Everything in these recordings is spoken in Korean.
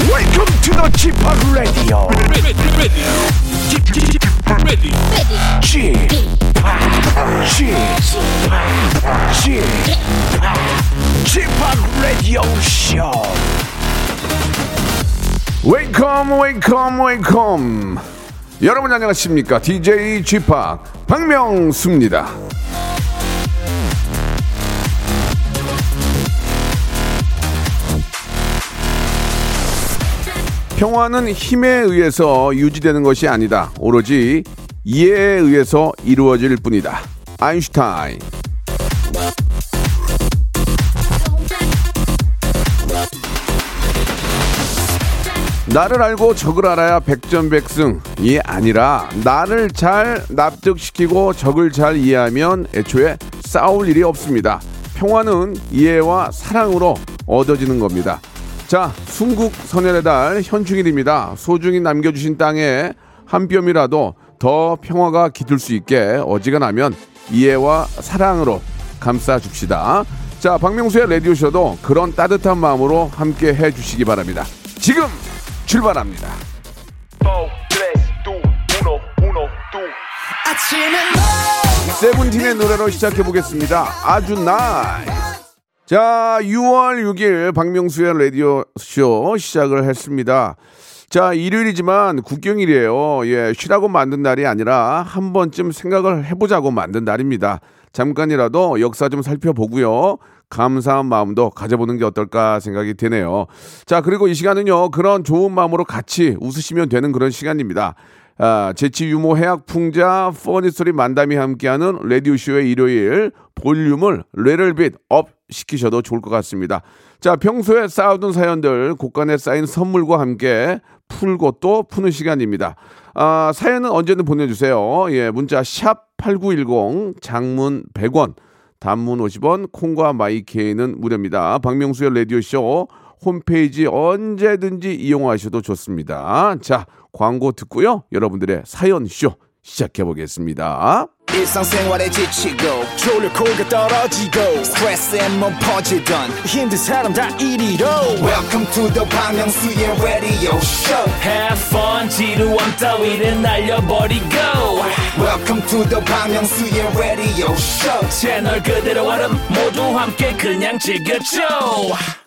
Welcome to the G-pop Radio. G-pop Radio Show. Welcome, welcome, welcome. 여러분 안녕하십니까? DJ G-pop 박명수입니다. 평화는 힘에 의해서 유지되는 것이 아니다. 오로지 이해에 의해서 이루어질 뿐이다. 아인슈타인. 나를 알고 적을 알아야 백전백승이 아니라 나를 잘 납득시키고 적을 잘 이해하면 애초에 싸울 일이 없습니다. 평화는 이해와 사랑으로 얻어지는 겁니다. 자, 순국 선열의 달 현충일입니다. 소중히 남겨주신 땅에 한 뼘이라도 더 평화가 깃들 수 있게 어지간하면 이해와 사랑으로 감싸줍시다. 자, 박명수의 라디오쇼도 그런 따뜻한 마음으로 함께 해주시기 바랍니다. 지금 출발합니다. 세븐틴의 노래로 시작해보겠습니다. 아주 나이. 자, 6월 6일 박명수의 라디오쇼 시작을 했습니다. 자, 일요일이지만 국경일이에요. 예, 쉬라고 만든 날이 아니라 한 번쯤 생각을 해보자고 만든 날입니다. 잠깐이라도 역사 좀 살펴보고요. 감사한 마음도 가져보는 게 어떨까 생각이 드네요. 자, 그리고 이 시간은요. 그런 좋은 마음으로 같이 웃으시면 되는 그런 시간입니다. 아, 재치 유머 해학 풍자 포니스토리 만담이 함께하는 라디오쇼의 일요일 볼륨을 레럴빗 업 시키셔도 좋을 것 같습니다. 자, 평소에 쌓아둔 사연들 곳간에 쌓인 선물과 함께 풀고 또 푸는 시간입니다. 아, 사연은 언제든 보내주세요. 예, 문자 샵 8910 장문 100원 단문 50원 콩과 마이케이는 무료입니다. 박명수의 라디오쇼 홈페이지 언제든지 이용하셔도 좋습니다. 자, 광고 듣고요. 여러분들의 사연쇼 시작해보겠습니다. 일상생활에 지치고 졸려 코가 떨어지고 스트레스에 몸 퍼지던 힘든 사람 다 이리로 Welcome to the 박명수의 Radio Show. Have fun. 지루함 따위를 날려버리고 Welcome to the 박명수의 Radio Show. 채널 그대로 얼음 모두 함께 그냥 즐겨줘.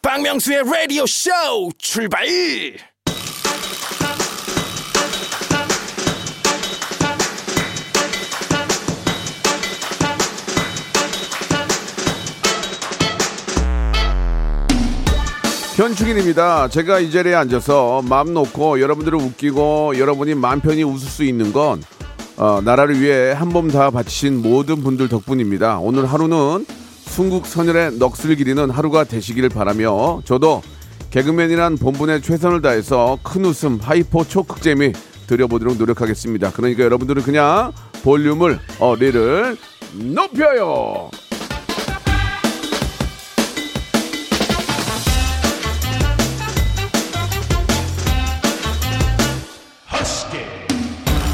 박명수의 Radio Show 출발. 현충일입니다. 제가 이 자리에 앉아서 마음 놓고 여러분들을 웃기고 여러분이 마음 편히 웃을 수 있는 건 나라를 위해 한 몸 다 바치신 모든 분들 덕분입니다. 오늘 하루는 순국 선열의 넋을 기리는 하루가 되시기를 바라며 저도 개그맨이란 본분에 최선을 다해서 큰 웃음 하이퍼 초극재미 드려보도록 노력하겠습니다. 그러니까 여러분들은 그냥 볼륨을 어리를 높여요.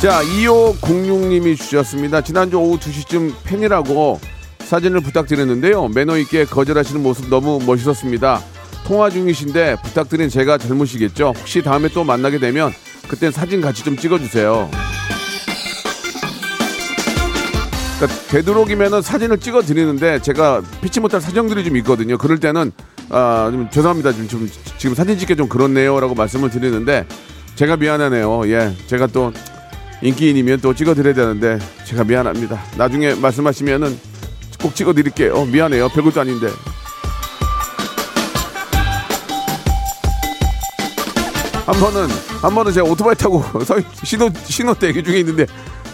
자, 2506님이 주셨습니다. 지난주 오후 2시쯤 팬이라고 사진을 부탁드렸는데요. 매너 있게 거절하시는 모습 너무 멋있었습니다. 통화 중이신데 부탁드린 제가 잘못이겠죠. 혹시 다음에 또 만나게 되면 그땐 사진 같이 좀 찍어주세요. 그러니까 되도록이면 사진을 찍어드리는데 제가 피치 못할 사정들이 좀 있거든요. 그럴 때는 좀 죄송합니다. 지금 사진 찍기 좀 그렇네요 라고 말씀을 드리는데 제가 미안하네요. 예, 제가 또 인기인이면 또 찍어드려야 되는데 제가 미안합니다. 나중에 말씀하시면은 꼭 찍어드릴게요. 미안해요. 별것도 아닌데. 한 번은 제가 오토바이 타고 신호 대기 중에 있는데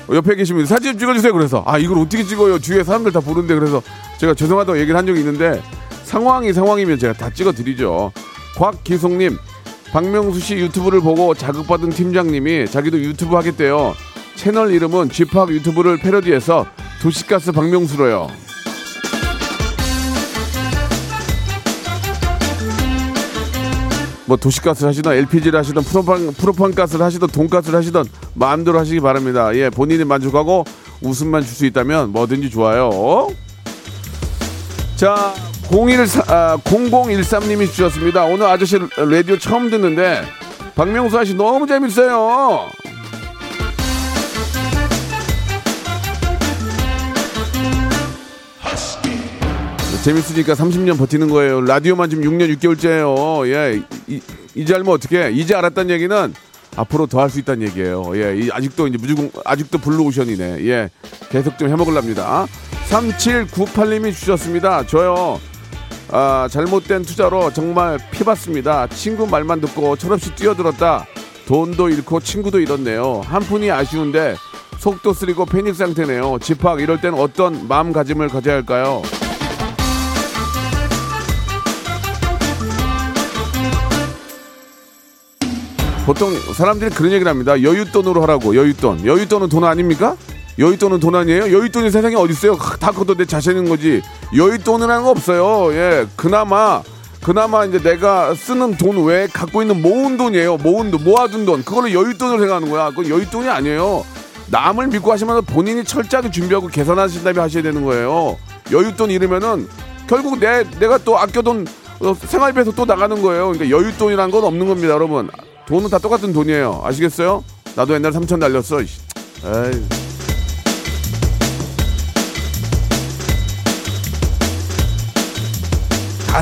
옆에 계시면 사진 좀 찍어주세요. 그래서 아, 이걸 어떻게 찍어요? 뒤에 사람들 다 보는데. 그래서 제가 죄송하다고 얘기를 한 적이 있는데 상황이면 제가 다 찍어드리죠. 곽기송님. 박명수 씨 유튜브를 보고 자극받은 팀장님이 자기도 유튜브 하겠대요. 채널 이름은 G-pop 유튜브를 패러디해서 도시가스 박명수로요. 뭐 도시가스를 하시던 LPG를 하시던 프로판가스를 하시던 돈가스를 하시던 마음대로 하시기 바랍니다. 예, 본인이 만족하고 웃음만 줄 수 있다면 뭐든지 좋아요. 자, 0013님이 주셨습니다. 오늘 아저씨 라디오 처음 듣는데 박명수 아저씨 너무 재밌어요. 재밌으니까 30년 버티는 거예요. 라디오만 지금 6년 6개월째예요. 예, 이제 알면 어떡해. 이제 알았다는 얘기는 앞으로 더 할 수 있다는 얘기예요. 예, 아직도 이제 무조건 아직도 블루 오션이네. 예, 계속 좀 해먹으랍니다. 3798님이 주셨습니다. 저요. 잘못된 투자로 정말 피봤습니다. 친구 말만 듣고 철없이 뛰어들었다. 돈도 잃고 친구도 잃었네요. 한 푼이 아쉬운데 속도 쓰리고 패닉 상태네요. 집학 이럴 땐 어떤 마음가짐을 가져야 할까요? 보통 사람들이 그런 얘기를 합니다. 여윳돈으로 하라고. 여윳돈. 여윳돈은 돈 아닙니까? 여윳돈은 돈 아니에요? 여윳돈이 세상에 어디 있어요? 다 그것도 내 자신인 거지. 여윳돈이라는 거 없어요. 예, 그나마 이제 내가 쓰는 돈 외에 갖고 있는 모은 돈이에요. 모은 돈, 모아둔 돈. 그걸로 여윳돈을 생각하는 거야. 그건 여윳돈이 아니에요. 남을 믿고 하시면 본인이 철저하게 준비하고 계산하신 다음에 하셔야 되는 거예요. 여윳돈 잃으면은 결국 내가 또 아껴둔 생활비에서 또 나가는 거예요. 그러니까 여윳돈이라는 건 없는 겁니다, 여러분. 돈은 다 똑같은 돈이에요. 아시겠어요? 나도 옛날에 3,000 날렸어. 에이.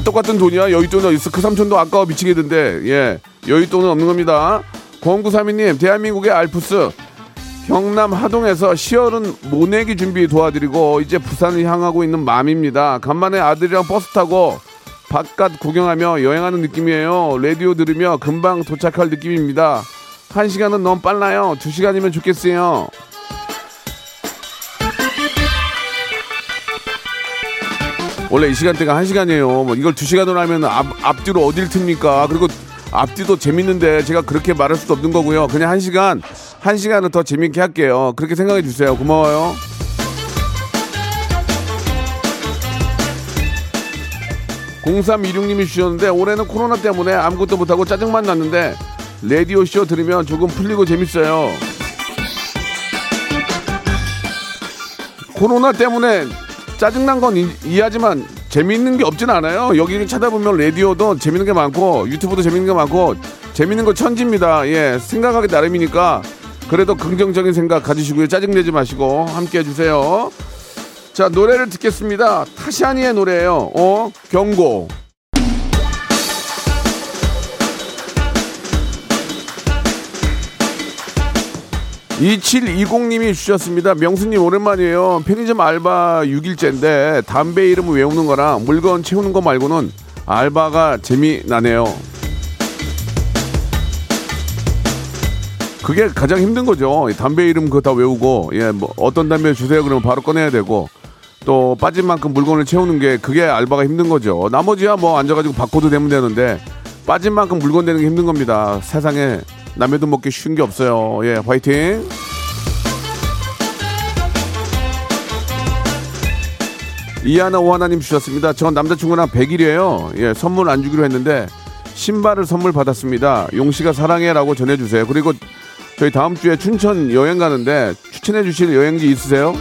똑같은 돈이야. 여윳돈은 어딨어. 그 3,000도 아까워 미치겠는데. 예, 여윳돈은 없는 겁니다. 0932님, 대한민국의 알프스 경남 하동에서 시어른 모내기 준비 도와드리고 이제 부산을 향하고 있는 맘입니다. 간만에 아들이랑 버스 타고 바깥 구경하며 여행하는 느낌이에요. 라디오 들으며 금방 도착할 느낌입니다. 1시간은 너무 빨라요. 2시간이면 좋겠어요. 원래 이 시간대가 1시간이에요. 뭐 이걸 2시간으로 하면 앞뒤로 어딜 틉니까? 그리고 앞뒤도 재밌는데 제가 그렇게 말할 수도 없는 거고요. 그냥 1시간을 더 재밌게 할게요. 그렇게 생각해 주세요. 고마워요. 0326님이 주셨는데 올해는 코로나 때문에 아무것도 못하고 짜증만 났는데 라디오쇼 들으면 조금 풀리고 재밌어요. 코로나 때문에 짜증난 건 이해하지만 재밌는 게 없진 않아요. 여기를 찾아보면 라디오도 재밌는 게 많고 유튜브도 재밌는 게 많고 재밌는 거 천지입니다. 예, 생각하기 나름이니까 그래도 긍정적인 생각 가지시고요. 짜증내지 마시고 함께 해주세요. 자, 노래를 듣겠습니다. 타샤니의 노래예요. 경고. 2720님이 주셨습니다. 명수님 오랜만이에요. 편의점 알바 6일째인데 담배 이름 외우는 거랑 물건 채우는 거 말고는 알바가 재미나네요. 그게 가장 힘든 거죠. 담배 이름 그거 다 외우고, 예, 뭐 어떤 담배 주세요 그러면 바로 꺼내야 되고, 또 빠진 만큼 물건을 채우는 게, 그게 알바가 힘든 거죠. 나머지야 뭐 앉아가지고 바코드 대면 되는데 빠진 만큼 물건 되는 게 힘든 겁니다. 세상에 남의 돈 먹기 쉬운 게 없어요. 예, 화이팅. 2151님 주셨습니다. 전 남자친구랑 100일이에요 예, 선물 안 주기로 했는데 신발을 선물 받았습니다. 용씨가 사랑해라고 전해주세요. 그리고 저희 다음 주에 춘천 여행 가는데 추천해 주실 여행지 있으세요?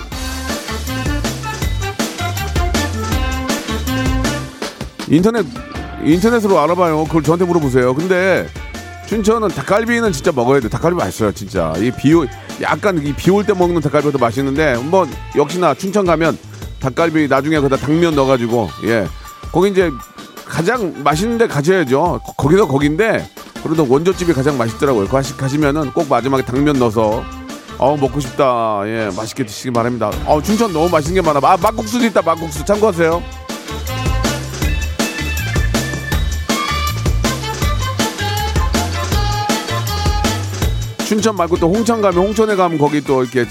인터넷으로 알아봐요. 그걸 저한테 물어보세요. 근데 춘천은 닭갈비는 진짜 먹어야 돼. 닭갈비 맛있어요, 진짜. 약간 비 올 때 먹는 닭갈비도 맛있는데, 뭐 역시나 춘천 가면 닭갈비 나중에 거기다 당면 넣어가지고, 예, 거기 이제 가장 맛있는 데 가셔야죠. 거기서 거긴데 그래도 원조집이 가장 맛있더라고요. 가시면은 꼭 마지막에 당면 넣어서 먹고 싶다. 예, 맛있게 드시기 바랍니다. 춘천 너무 맛있는 게 많아. 막국수도 있다. 막국수 참고하세요. 3천 말고 또 홍천 가면, 홍천에 가면 거기 또 이렇게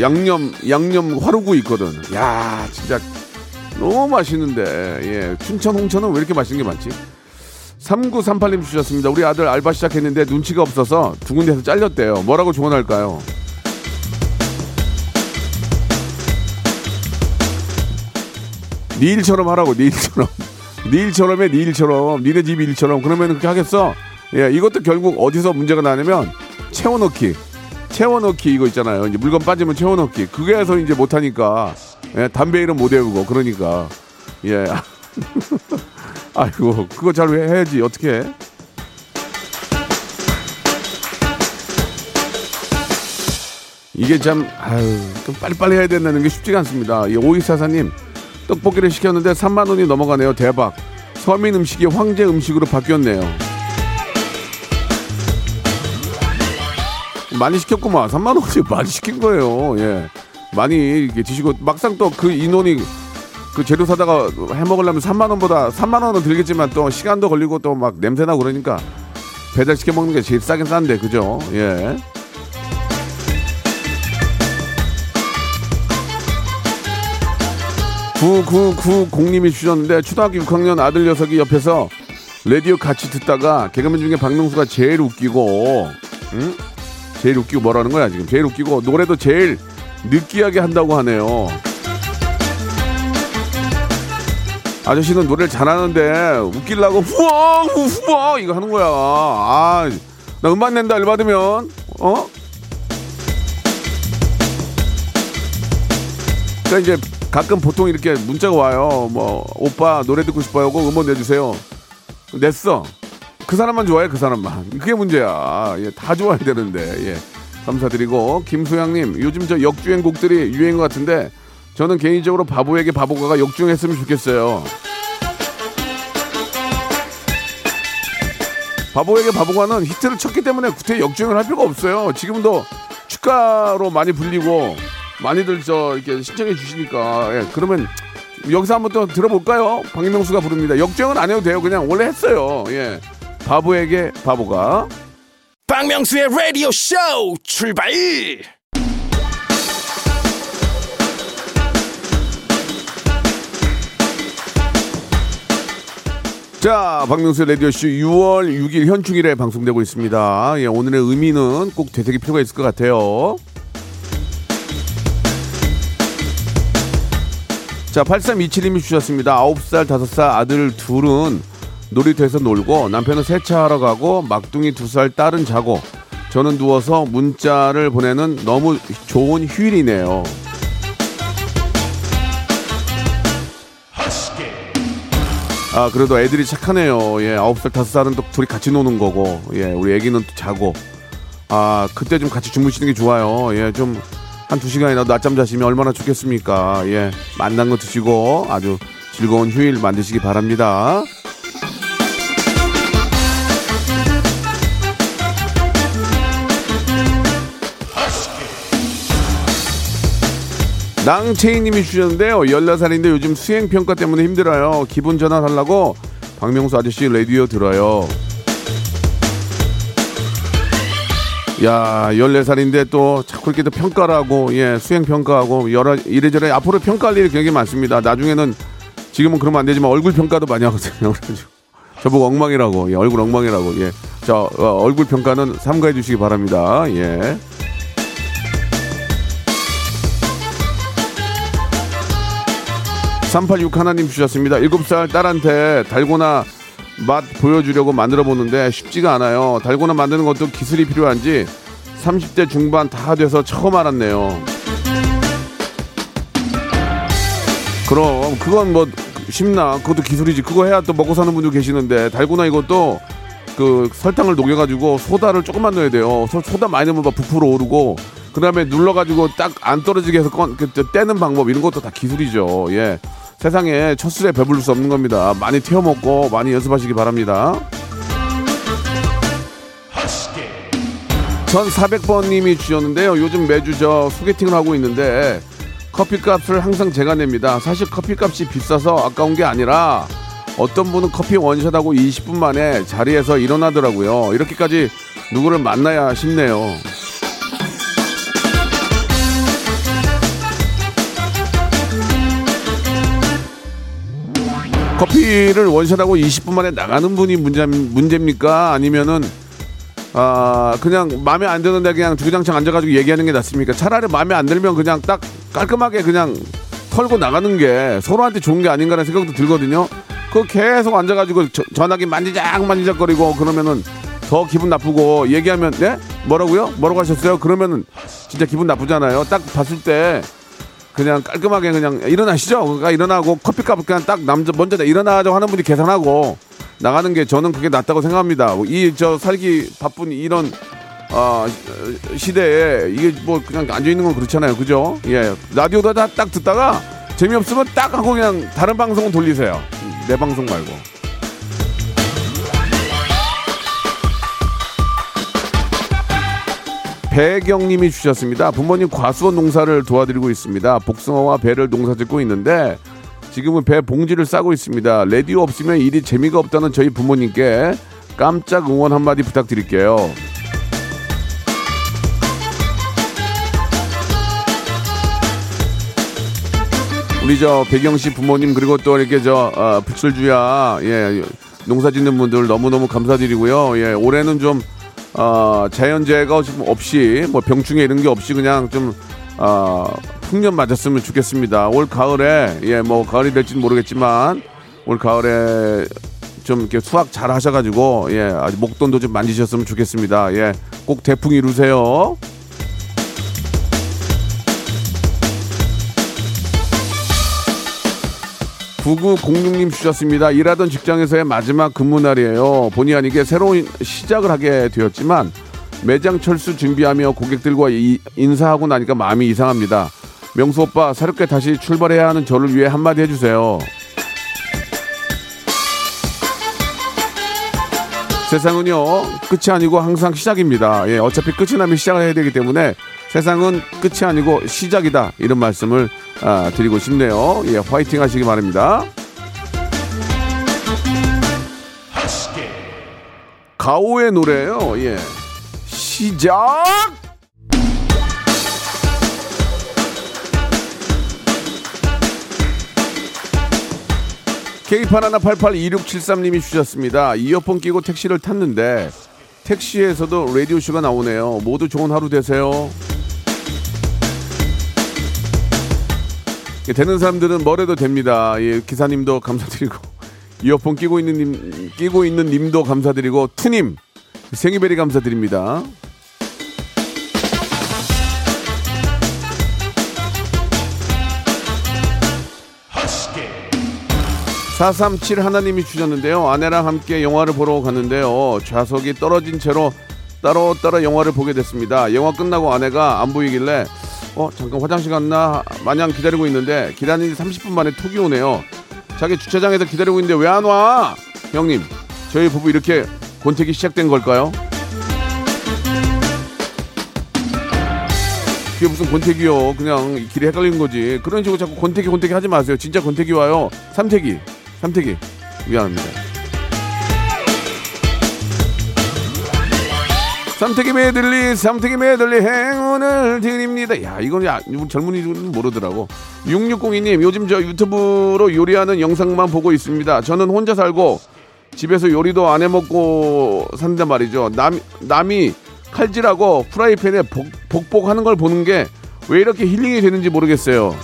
양념 화루구 있거든. 야, 진짜 너무 맛있는데. 예, 춘천 홍천은 왜 이렇게 맛있는 게 많지? 3938님 주셨습니다. 우리 아들 알바 시작했는데 눈치가 없어서 두 군데에서 잘렸대요. 뭐라고 조언할까요? 네 일처럼 하라고. 네 일처럼. 네 일처럼 해. 네 일처럼. 니네 집 일처럼. 그러면 그렇게 하겠어? 예, 이것도 결국 어디서 문제가 나냐면 채워넣기 이거 있잖아요. 이제 물건 빠지면 채워넣기. 그게 해서 이제 못하니까, 예, 담배 이름 못 외우고 그러니까 예. 아이고, 그거 잘 해야지. 어떻게 해? 이게 참, 아유, 좀 빨리빨리 해야 된다는 게 쉽지가 않습니다. 이 오이사사님, 떡볶이를 시켰는데 3만 원이 넘어가네요. 대박. 서민 음식이 황제 음식으로 바뀌었네요. 많이 시켰구만. 3만 원씩 많이 시킨 거예요. 예. 많이 이렇게 드시고, 막상 또 그 인원이 그 재료 사다가 해 먹으려면 3만 원은 들겠지만 또 시간도 걸리고 또 막 냄새나고 그러니까 배달 시켜 먹는 게 제일 싸긴 싼데, 그죠? 예. 구구구공님이 주셨는데, 초등학교 6학년 아들 녀석이 옆에서 라디오 같이 듣다가 개그맨 중에 박명수가 제일 웃기고, 응? 제일 웃기고 뭐라는 거야 지금? 제일 웃기고 노래도 제일 느끼하게 한다고 하네요. 아저씨는 노래를 잘하는데 웃기려고 후엉 후엉 이거 하는 거야. 아, 나 음반 낸다 일 받으면, 어? 그러니까 이제 가끔 보통 이렇게 문자가 와요. 뭐 오빠 노래 듣고 싶어요. 꼭 음원 내주세요. 냈어. 그 사람만 좋아해, 그 사람만. 그게 문제야. 예, 다 좋아야 되는데. 예, 감사드리고. 김소양님, 요즘 저 역주행 곡들이 유행 것 같은데 저는 개인적으로 바보에게 바보가가 역주행했으면 좋겠어요. 바보에게 바보가는 히트를 쳤기 때문에 구태 역주행을 할 필요가 없어요. 지금도 축가로 많이 불리고 많이들 저 이렇게 신청해 주시니까. 예, 그러면 여기서 한번 또 들어볼까요? 박명수가 부릅니다. 역주행은 안 해도 돼요. 그냥 원래 했어요. 예, 바보에게 바보가. 박명수의 라디오 쇼 출발. 자, 박명수의 라디오쇼 6월 6일 현충일에 방송되고 있습니다. 예, 오늘의 의미는 꼭 되새길 필요가 있을 것 같아요. 자, 8327님이 주셨습니다. 9살, 5살 아들 둘은 놀이터에서 놀고, 남편은 세차하러 가고, 막둥이 2살 딸은 자고, 저는 누워서 문자를 보내는 너무 좋은 휴일이네요. 아, 그래도 애들이 착하네요. 예, 9살, 5살은 또 둘이 같이 노는 거고, 예, 우리 애기는 또 자고, 아, 그때 좀 같이 주무시는 게 좋아요. 예, 좀, 한 2시간이라도 낮잠 자시면 얼마나 좋겠습니까? 예, 맛난 거 드시고, 아주 즐거운 휴일 만드시기 바랍니다. 낭채이님이 주셨는데요. 14살인데 요즘 수행평가 때문에 힘들어요. 기분 전환하려고 박명수 아저씨 라디오 들어요. 야, 14살인데 또 자꾸 이렇게 또 평가라고, 예, 수행평가하고 여러 이래저래 앞으로 평가할 일이 굉장히 많습니다. 나중에는, 지금은 그러면 안 되지만 얼굴 평가도 많이 하거든요. 저보고 엉망이라고, 예, 얼굴 엉망이라고. 예, 자, 얼굴 평가는 삼가해 주시기 바랍니다. 예. (386) 하나님 주셨습니다. 7살 딸한테 달고나 맛 보여주려고 만들어 보는데 쉽지가 않아요. 달고나 만드는 것도 기술이 필요한지 30대 중반 다 돼서 처음 알았네요. 그럼 그건 뭐 쉽나? 그것도 기술이지. 그거 해야 또 먹고 사는 분도 계시는데, 달고나 이것도 그 설탕을 녹여가지고 소다를 조금만 넣어야 돼요. 소다 많이 넣으면 막 부풀어 오르고, 그 다음에 눌러가지고 딱 안 떨어지게 해서 떼는 방법, 이런 것도 다 기술이죠. 예. 세상에 첫술에 배부를 수 없는 겁니다. 많이 태워먹고 많이 연습하시기 바랍니다. 1400번님이 주셨는데요. 요즘 매주 저 소개팅을 하고 있는데 커피값을 항상 제가 냅니다. 사실 커피값이 비싸서 아까운 게 아니라 어떤 분은 커피 원샷하고 20분 만에 자리에서 일어나더라고요. 이렇게까지 누구를 만나야 싶네요. 커피를 원샷하고 20분 만에 나가는 분이 문제입니까? 아니면은, 아, 그냥 마음에 안 드는데 그냥 주구장창 앉아가지고 얘기하는 게 낫습니까? 차라리 마음에 안 들면 그냥 딱 깔끔하게 그냥 털고 나가는 게 서로한테 좋은 게 아닌가라는 생각도 들거든요. 그거 계속 앉아가지고 전화기 만지작거리고 그러면은 더 기분 나쁘고, 얘기하면, 네? 뭐라고요? 뭐라고 하셨어요? 그러면은 진짜 기분 나쁘잖아요. 딱 봤을 때 그냥 깔끔하게 그냥 일어나시죠. 그러니까 일어나고 커피값 그냥 딱 남자 먼저 일어나자고 하는 분이 계산하고 나가는 게 저는 그게 낫다고 생각합니다. 이 저 살기 바쁜 이런 시대에 이게 뭐 그냥 앉아 있는 건 그렇잖아요, 그죠? 예, 라디오도 다 딱 듣다가 재미없으면 딱 하고 그냥 다른 방송 돌리세요. 내 방송 말고. 배경님이 주셨습니다. 부모님 과수원 농사를 도와드리고 있습니다. 복숭아와 배를 농사짓고 있는데 지금은 배 봉지를 싸고 있습니다. 라디오 없으면 일이 재미가 없다는 저희 부모님께 깜짝 응원 한마디 부탁드릴게요. 우리 저 배경 씨 부모님 그리고 또 이렇게 저 불출주야 예 농사짓는 분들 너무너무 감사드리고요. 예 올해는 좀 자연재해가 없이 뭐 병충해 이런 게 없이 그냥 좀 풍년 맞았으면 좋겠습니다. 올 가을에 예 뭐 가을이 될지는 모르겠지만 올 가을에 좀 이렇게 수확 잘 하셔가지고 예 아주 목돈도 좀 만지셨으면 좋겠습니다. 예 꼭 대풍 이루세요. 구구공육님 주셨습니다. 일하던 직장에서의 마지막 근무날이에요. 본의 아니게 새로운 시작을 하게 되었지만 매장 철수 준비하며 고객들과 인사하고 나니까 마음이 이상합니다. 명수 오빠 새롭게 다시 출발해야 하는 저를 위해 한마디 해주세요. 세상은요 끝이 아니고 항상 시작입니다. 예, 어차피 끝이 나면 시작을 해야 되기 때문에 세상은 끝이 아니고 시작이다 이런 말씀을 드리고 싶네요. 예, 화이팅 하시기 바랍니다. 가오의 노래예요. 예, 시작. K8 하나 882673님이 주셨습니다. 이어폰 끼고 택시를 탔는데 택시에서도 라디오 쇼가 나오네요. 모두 좋은 하루 되세요. 되는 사람들은 뭐래도 됩니다. 예, 기사님도 감사드리고 이어폰 끼고 있는 님도 감사드리고 투님 생이베리 감사드립니다. 허스키. 437 하나님이 주셨는데요. 아내랑 함께 영화를 보러 갔는데요. 좌석이 떨어진 채로 따로따로 영화를 보게 됐습니다. 영화 끝나고 아내가 안 보이길래 잠깐 화장실 갔나 마냥 기다리고 있는데 기다리는 지 30분 만에 톡이 오네요. 자기 주차장에서 기다리고 있는데 왜 안 와? 형님, 저희 부부 이렇게 권태기 시작된 걸까요? 그게 무슨 권태기요. 그냥 길이 헷갈리는 거지. 그런 식으로 자꾸 권태기 하지 마세요. 진짜 권태기 와요. 삼태기 미안합니다. 삼태기 메들리 행운을 드립니다. 야 이건 젊은이들은 모르더라고. 6602님 요즘 저 유튜브로 요리하는 영상만 보고 있습니다. 저는 혼자 살고 집에서 요리도 안 해먹고 산단 말이죠. 남이 칼질하고 프라이팬에 복복하는 걸 보는 게 왜 이렇게 힐링이 되는지 모르겠어요.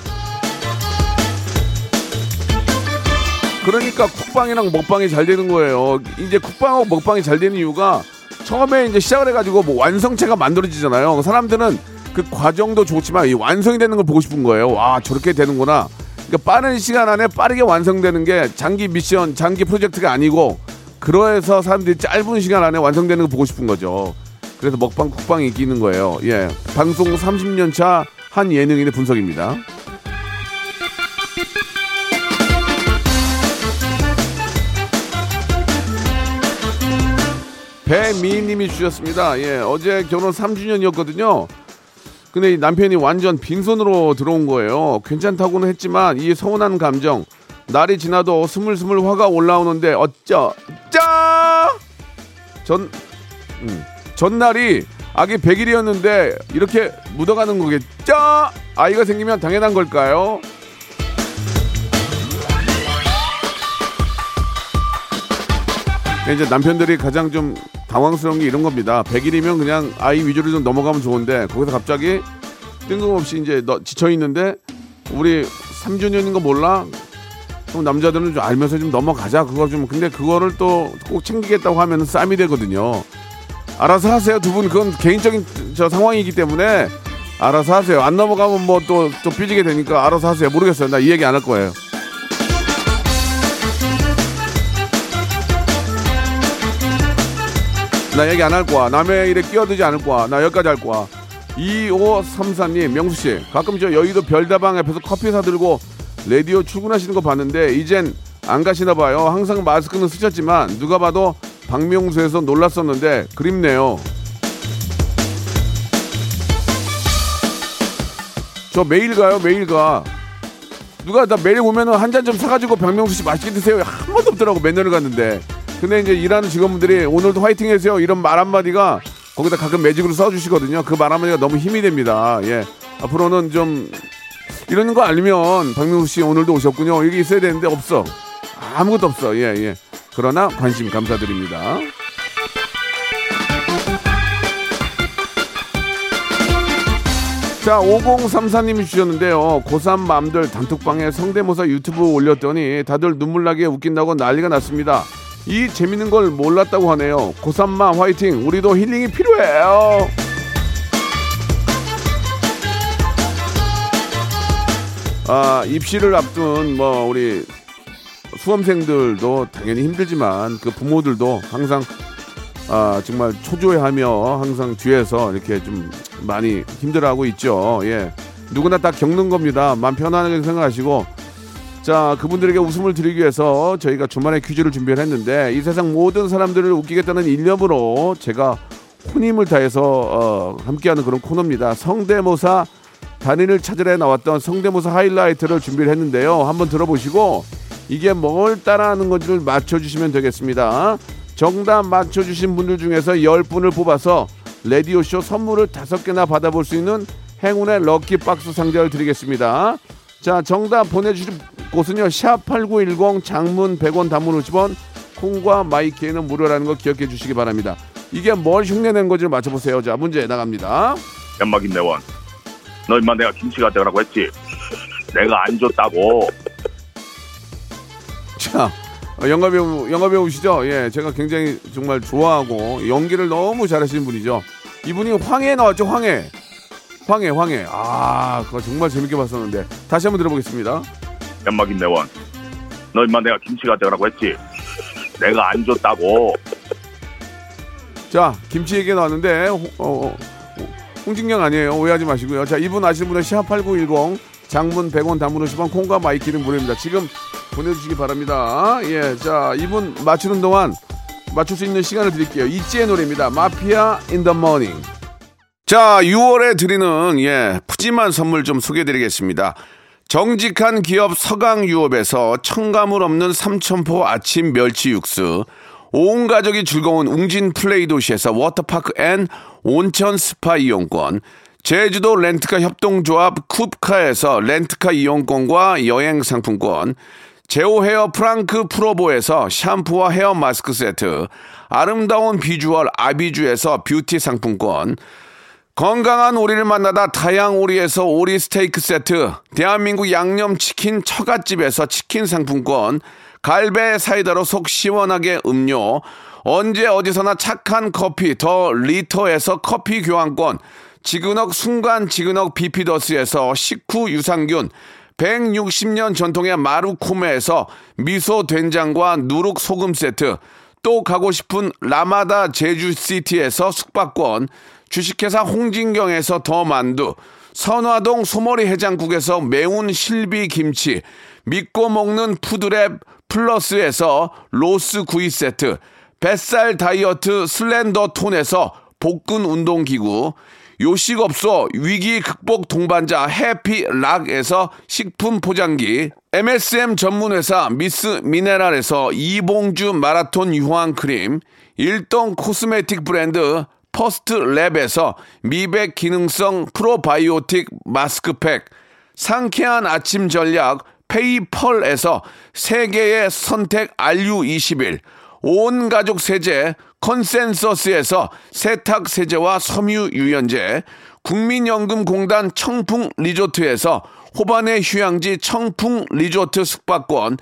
그러니까 쿡방이랑 먹방이 잘 되는 거예요. 이제 쿡방하고 먹방이 잘 되는 이유가 처음에 이제 시작을 해가지고 뭐 완성체가 만들어지잖아요. 사람들은 그 과정도 좋지만 이 완성이 되는 걸 보고 싶은 거예요. 와 저렇게 되는구나. 그러니까 빠른 시간 안에 빠르게 완성되는 게 장기 미션, 장기 프로젝트가 아니고 그러해서 사람들이 짧은 시간 안에 완성되는 걸 보고 싶은 거죠. 그래서 먹방, 국방이 이기는 거예요. 예, 방송 30년 차 한 예능인의 분석입니다. 배미님이 주셨습니다. 예, 어제 결혼 3주년이었거든요. 근데 이 남편이 완전 빈손으로 들어온 거예요. 괜찮다고는 했지만 이 서운한 감정 날이 지나도 스물스물 화가 올라오는데 전날이 아기 100일이었는데 이렇게 묻어가는 거겠죠? 아이가 생기면 당연한 걸까요? 이제 남편들이 가장 좀 당황스러운 게 이런 겁니다. 100일이면 그냥 아이 위주로 좀 넘어가면 좋은데 거기서 갑자기 뜬금없이 이제 너 지쳐있는데 우리 3주년인 거 몰라? 그럼 남자들은 좀 알면서 좀 넘어가자. 그거 좀 근데 그거를 또 꼭 챙기겠다고 하면 쌈이 되거든요. 알아서 하세요 두 분. 그건 개인적인 저 상황이기 때문에 알아서 하세요. 안 넘어가면 뭐 또 좀 삐지게 되니까 알아서 하세요. 모르겠어요. 나 이 얘기 안 할 거예요. 나 얘기 안 할 거야. 남의 일에 끼어들지 않을 거야. 나 여기까지 할 거야. 2534님, 명수씨, 가끔 저 여의도 별다방 앞에서 커피 사들고 라디오 출근하시는 거 봤는데 이젠 안 가시나 봐요. 항상 마스크는 쓰셨지만 누가 봐도 박명수에서 놀랐었는데 그립네요. 저 매일 가요. 매일 가. 누가 나 매일 오면은 한 잔 좀 사가지고 박명수씨 맛있게 드세요. 한 번도 없더라고. 몇 년을 갔는데. 근데 이제 일하는 직원분들이 오늘도 화이팅 해주세요 이런 말 한마디가 거기다 가끔 매직으로 써주시거든요. 그 말 한마디가 너무 힘이 됩니다. 예, 앞으로는 좀 이런 거 알면 박명수 씨 오늘도 오셨군요. 이게 있어야 되는데 없어. 아무것도 없어. 예, 예. 그러나 관심 감사드립니다. 자, 5034님이 주셨는데요. 고3 맘들 단톡방에 성대모사 유튜브 올렸더니 다들 눈물나게 웃긴다고 난리가 났습니다. 이 재밌는 걸 몰랐다고 하네요. 고삼마 화이팅. 우리도 힐링이 필요해요. 아, 입시를 앞둔 뭐 우리 수험생들도 당연히 힘들지만 그 부모들도 항상 정말 초조해하며 항상 뒤에서 이렇게 좀 많이 힘들어하고 있죠. 예, 누구나 다 겪는 겁니다. 마음 편안하게 생각하시고. 자, 그분들에게 웃음을 드리기 위해서 저희가 주말에 퀴즈를 준비를 했는데 이 세상 모든 사람들을 웃기겠다는 일념으로 제가 혼힘을 다해서 함께하는 그런 코너입니다. 성대모사 단인을 찾으러 나왔던 성대모사 하이라이트를 준비를 했는데요. 한번 들어보시고 이게 뭘 따라하는 건지를 맞춰주시면 되겠습니다. 정답 맞춰주신 분들 중에서 10분을 뽑아서 라디오쇼 선물을 5개나 받아볼 수 있는 행운의 럭키박스 상자를 드리겠습니다. 자, 정답 보내주신 곳은요 샵8910 장문 100원 단문 50원 콩과 마이키에는 무료라는 거 기억해 주시기 바랍니다. 이게 뭘 흉내낸 건지를 맞춰보세요. 자, 문제 나갑니다. 연막인 내원 너 인마 내가 김치가 되라고 했지. 내가 안 줬다고. 자, 영화배우시죠? 예, 제가 굉장히 정말 좋아하고 연기를 너무 잘하시는 분이죠. 이분이 황해 나왔죠. 황해. 아, 그거 정말 재밌게 봤었는데 다시 한번 들어보겠습니다. 연막인 내원 너 인마 내가 김치가 되라고 했지. 내가 안 줬다고. 자, 김치 얘기 나왔는데 홍진경 아니에요. 오해하지 마시고요. 자, 이분 아시는 분은 #8910 장문 100원 단문 50원 콩과 마이키는 무료입니다. 지금 보내주시기 바랍니다. 예, 자, 이분 맞추는 동안 맞출 수 있는 시간을 드릴게요. 이지의 노래입니다. 마피아 인 더 머닝. 자, 6월에 드리는 푸짐한 선물 좀 소개해드리겠습니다. 정직한 기업 서강유업에서 첨가물 없는 삼천포 아침 멸치 육수, 온 가족이 즐거운 웅진 플레이 도시에서 워터파크 앤 온천 스파 이용권, 제주도 렌트카 협동조합 쿱카에서 렌트카 이용권과 여행 상품권, 제오 헤어 프랑크 프로보에서 샴푸와 헤어 마스크 세트, 아름다운 비주얼 아비주에서 뷰티 상품권, 건강한 오리를 만나다 다양오리에서 오리 스테이크 세트, 대한민국 양념치킨 처갓집에서 치킨 상품권, 갈배 사이다로 속 시원하게 음료, 언제 어디서나 착한 커피 더 리터에서 커피 교환권, 지그넉 순간 지그넉 비피더스에서 식후 유산균, 160년 전통의 마루코메에서 미소 된장과 누룩 소금 세트, 또 가고 싶은 라마다 제주시티에서 숙박권, 주식회사 홍진경에서 더 만두, 선화동 소머리 해장국에서 매운 실비 김치, 믿고 먹는 푸드랩 플러스에서 로스 구이 세트, 뱃살 다이어트 슬렌더 톤에서 복근 운동기구, 요식업소 위기 극복 동반자 해피락에서 식품 포장기, MSM 전문회사 미스 미네랄에서 이봉주 마라톤 유황 크림, 일동 코스메틱 브랜드 퍼스트 랩에서 미백 기능성 프로바이오틱 마스크팩, 상쾌한 아침 전략 페이펄에서 세계의 선택 RU21, 온 가족 세제 컨센서스에서 세탁 세제와 섬유 유연제, 국민연금공단 청풍리조트에서 호반의 휴양지 청풍리조트 숙박권,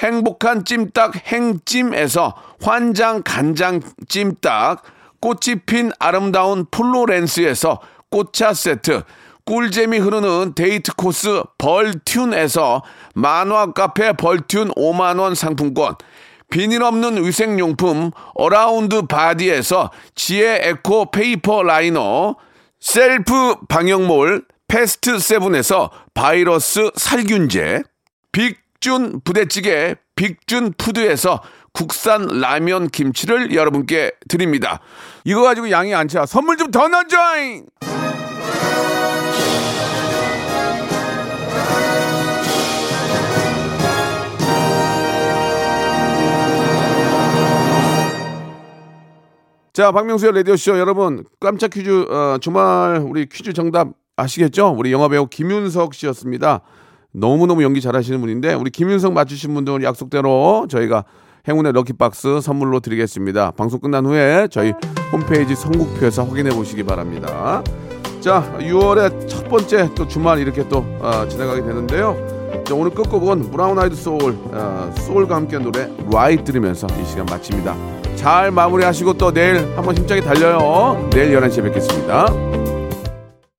행복한 찜닭 행찜에서 환장 간장 찜닭, 꽃이 핀 아름다운 플로렌스에서 꽃차 세트, 꿀잼이 흐르는 데이트 코스 벌튠에서 만화 카페 벌튠 5만원 상품권, 비닐 없는 위생용품 어라운드 바디에서 지혜 에코 페이퍼 라이너, 셀프 방역몰 패스트 세븐에서 바이러스 살균제, 빅준 부대찌개 빅준 푸드에서 국산 라면 김치를 여러분께 드립니다. 이거 가지고 양이 안 차. 선물 좀 더 넣어줘잉! 자, 박명수의 라디오쇼 여러분, 깜짝 퀴즈, 주말 우리 퀴즈 정답 아시겠죠? 우리 영화배우 김윤석 씨였습니다. 너무너무 연기 잘하시는 분인데, 우리 김윤석 맞추신 분들 약속대로 저희가 행운의 럭키박스 선물로 드리겠습니다. 방송 끝난 후에 저희 홈페이지 선곡표에서 확인해 보시기 바랍니다. 자, 6월의 첫 번째 또 주말 이렇게 또 지나가게 되는데요. 자, 오늘 끝곡은 브라운 아이드 소울, 소울과 함께 노래 라이트 들으면서 이 시간 마칩니다. 잘 마무리하시고 또 내일 한번 힘차게 달려요. 내일 11시에 뵙겠습니다.